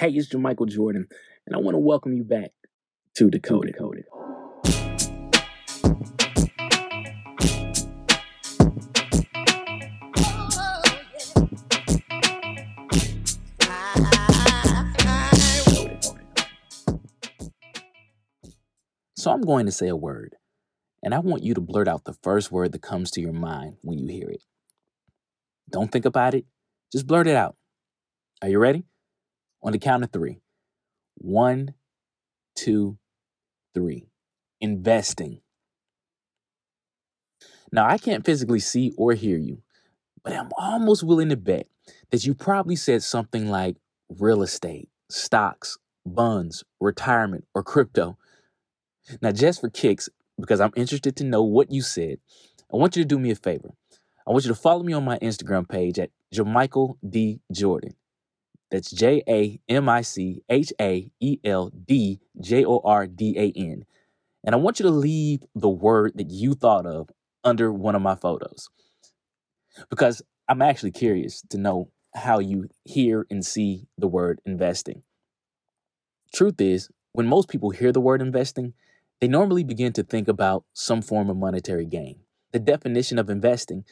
Hey, it's Jermichael Jordan, and I want to welcome you back to Dakota Coded. So I'm going to say a word, and I want you to blurt out the first word that comes to your mind when you hear it. Don't think about it. Just blurt it out. Are you ready? On the count of three. 1, 2, 3. Investing. Now, I can't physically see or hear you, but I'm almost willing to bet that you probably said something like real estate, stocks, bonds, retirement, or crypto. Now, just for kicks, because I'm interested to know what you said, I want you to do me a favor. I want you to follow me on my Instagram page at Jermichael D. Jordan. That's JAMICHAELDJORDAN. And I want you to leave the word that you thought of under one of my photos, because I'm actually curious to know how you hear and see the word investing. Truth is, when most people hear the word investing, they normally begin to think about some form of monetary gain. The definition of investing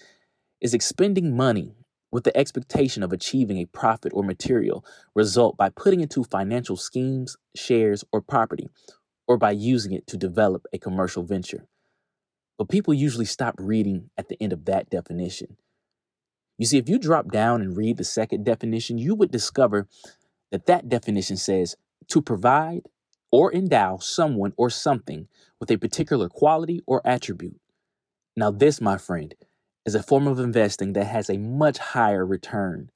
is expending money with the expectation of achieving a profit or material result by putting into financial schemes, shares, or property, or by using it to develop a commercial venture. But people usually stop reading at the end of that definition. You see, if you drop down and read the second definition, you would discover that that definition says to provide or endow someone or something with a particular quality or attribute. Now this, my friend, is a form of investing that has a much higher return.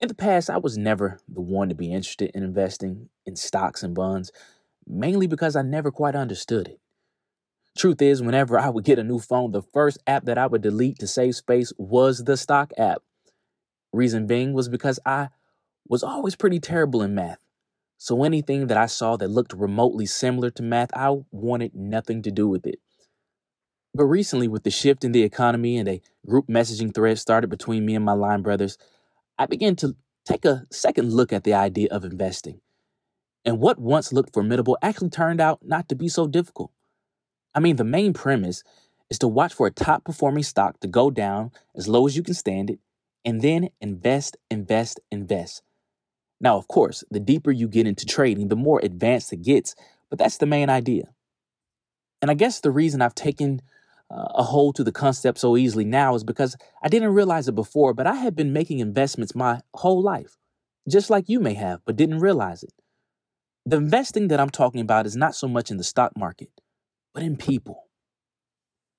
In the past, I was never the one to be interested in investing in stocks and bonds, mainly because I never quite understood it. Truth is, whenever I would get a new phone, the first app that I would delete to save space was the stock app. Reason being was because I was always pretty terrible in math. So anything that I saw that looked remotely similar to math, I wanted nothing to do with it. But recently, with the shift in the economy and a group messaging thread started between me and my line brothers, I began to take a second look at the idea of investing. And what once looked formidable actually turned out not to be so difficult. I mean, the main premise is to watch for a top-performing stock to go down as low as you can stand it, and then invest. Now, of course, the deeper you get into trading, the more advanced it gets, but that's the main idea. And I guess the reason I've taken a hold to the concept so easily now is because I didn't realize it before, but I had been making investments my whole life, just like you may have, but didn't realize it. The investing that I'm talking about is not so much in the stock market, but in people.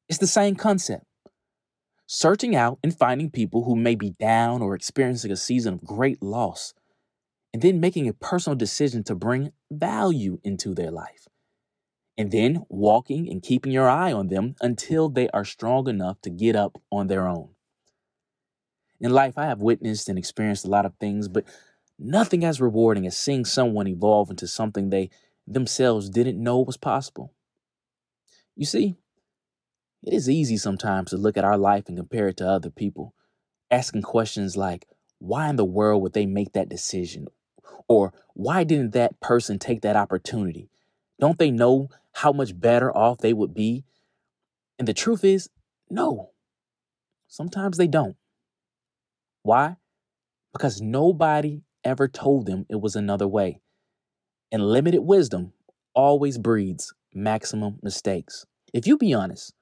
It's the same concept. Searching out and finding people who may be down or experiencing a season of great loss, and then making a personal decision to bring value into their life. And then walking and keeping your eye on them until they are strong enough to get up on their own. In life, I have witnessed and experienced a lot of things, but nothing as rewarding as seeing someone evolve into something they themselves didn't know was possible. You see, it is easy sometimes to look at our life and compare it to other people, asking questions like, why in the world would they make that decision? Or why didn't that person take that opportunity? Don't they know how much better off they would be? And the truth is, no. Sometimes they don't. Why? Because nobody ever told them it was another way. And limited wisdom always breeds maximum mistakes. If you be honest,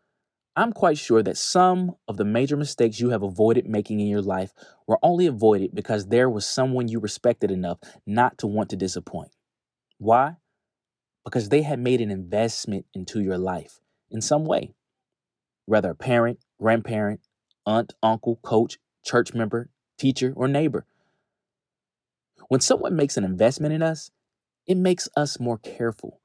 I'm quite sure that some of the major mistakes you have avoided making in your life were only avoided because there was someone you respected enough not to want to disappoint. Why? Because they had made an investment into your life in some way. Whether a parent, grandparent, aunt, uncle, coach, church member, teacher, or neighbor. When someone makes an investment in us, it makes us more careful.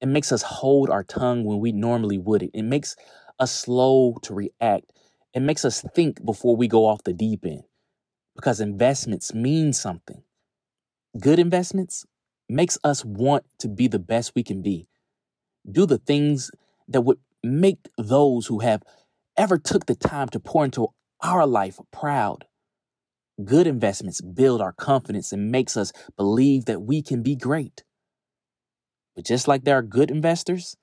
It makes us hold our tongue when we normally wouldn't. It makes us slow to react. It makes us think before we go off the deep end. Because investments mean something. Good investments makes us want to be the best we can be, do the things that would make those who have ever took the time to pour into our life proud. Good investments build our confidence and makes us believe that we can be great. But just like there are good investors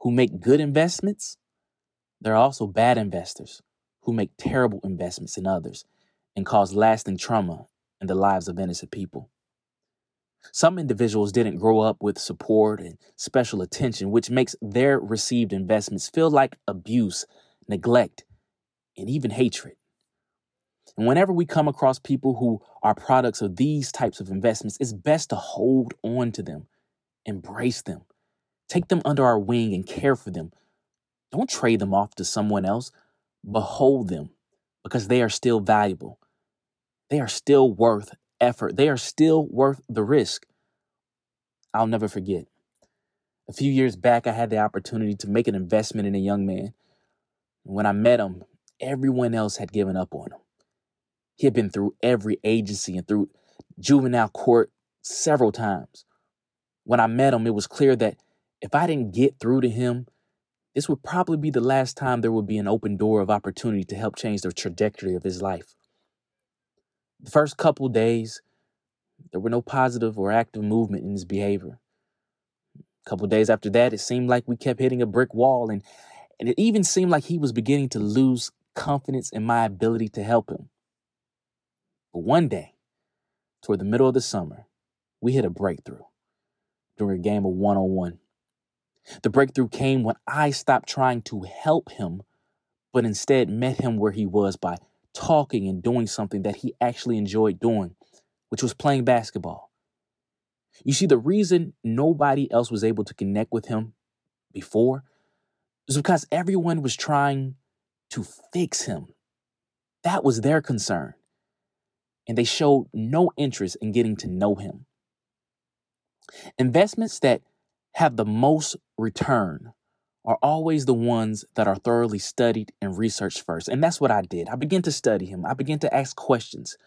who make good investments, there are also bad investors who make terrible investments in others and cause lasting trauma in the lives of innocent people. Some individuals didn't grow up with support and special attention, which makes their received investments feel like abuse, neglect, and even hatred. And whenever we come across people who are products of these types of investments, it's best to hold on to them, embrace them, take them under our wing and care for them. Don't trade them off to someone else, but hold them because they are still valuable. They are still worth effort. They are still worth the risk. I'll never forget. A few years back, I had the opportunity to make an investment in a young man. When I met him, everyone else had given up on him. He had been through every agency and through juvenile court several times. When I met him, it was clear that if I didn't get through to him, this would probably be the last time there would be an open door of opportunity to help change the trajectory of his life. The first couple days, there were no positive or active movement in his behavior. A couple days after that, it seemed like we kept hitting a brick wall, and it even seemed like he was beginning to lose confidence in my ability to help him. But one day, toward the middle of the summer, we hit a breakthrough during a game of one-on-one. The breakthrough came when I stopped trying to help him, but instead met him where he was by talking and doing something that he actually enjoyed doing, which was playing basketball. You see, the reason nobody else was able to connect with him before is because everyone was trying to fix him. That was their concern. And they showed no interest in getting to know him. Investments that have the most return are always the ones that are thoroughly studied and researched first. And that's what I did. I began to study him. I began to ask questions.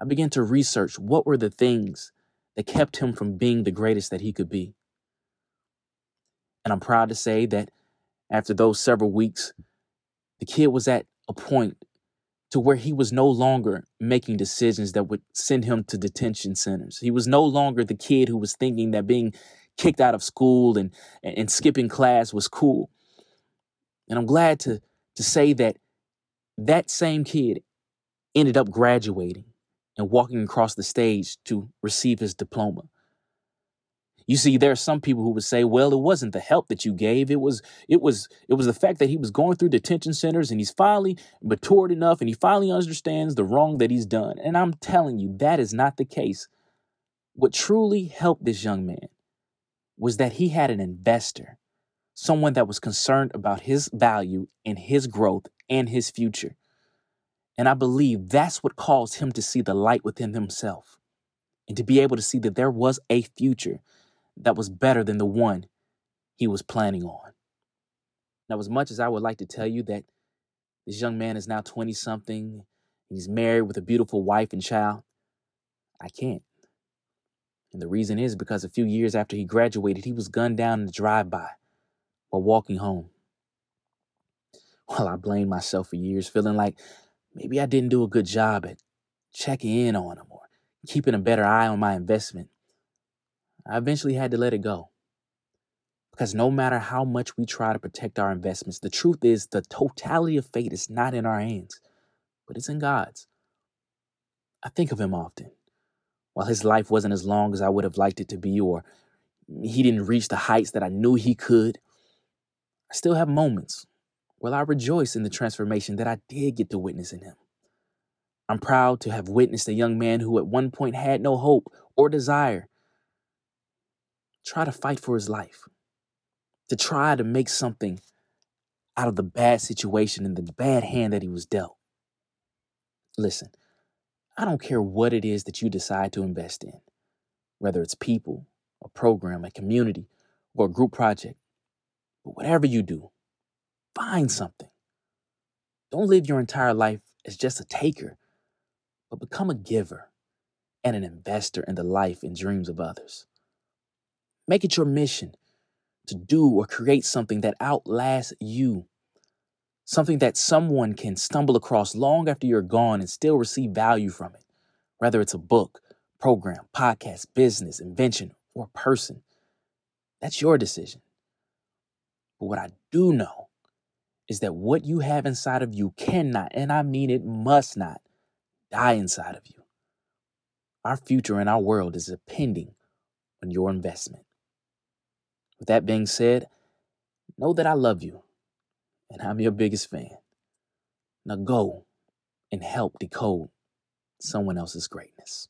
I began to research what were the things that kept him from being the greatest that he could be. And I'm proud to say that after those several weeks, the kid was at a point to where he was no longer making decisions that would send him to detention centers. He was no longer the kid who was thinking that being kicked out of school and skipping class was cool. And I'm glad to say that same kid ended up graduating and walking across the stage to receive his diploma. You see, there are some people who would say, well, it wasn't the help that you gave. It was the fact that he was going through detention centers and he's finally matured enough and he finally understands the wrong that he's done. And I'm telling you, that is not the case. What truly helped this young man was that he had an investor, someone that was concerned about his value and his growth and his future. And I believe that's what caused him to see the light within himself and to be able to see that there was a future that was better than the one he was planning on. Now, as much as I would like to tell you that this young man is now 20-something, he's married with a beautiful wife and child, I can't. And the reason is because a few years after he graduated, he was gunned down in a drive-by while walking home. Well, I blamed myself for years, feeling like maybe I didn't do a good job at checking in on him or keeping a better eye on my investment. I eventually had to let it go because no matter how much we try to protect our investments, the truth is the totality of fate is not in our hands, but it's in God's. I think of him often. While his life wasn't as long as I would have liked it to be, or he didn't reach the heights that I knew he could, I still have moments where I rejoice in the transformation that I did get to witness in him. I'm proud to have witnessed a young man who at one point had no hope or desire try to fight for his life, to try to make something out of the bad situation and the bad hand that he was dealt. Listen, I don't care what it is that you decide to invest in, whether it's people, a program, a community, or a group project, but whatever you do, find something. Don't live your entire life as just a taker, but become a giver and an investor in the life and dreams of others. Make it your mission to do or create something that outlasts you, something that someone can stumble across long after you're gone and still receive value from it, whether it's a book, program, podcast, business, invention, or person. That's your decision. But what I do know is that what you have inside of you cannot, and I mean it must not, die inside of you. Our future and our world is depending on your investment. With that being said, know that I love you, and I'm your biggest fan. Now go and help decode someone else's greatness.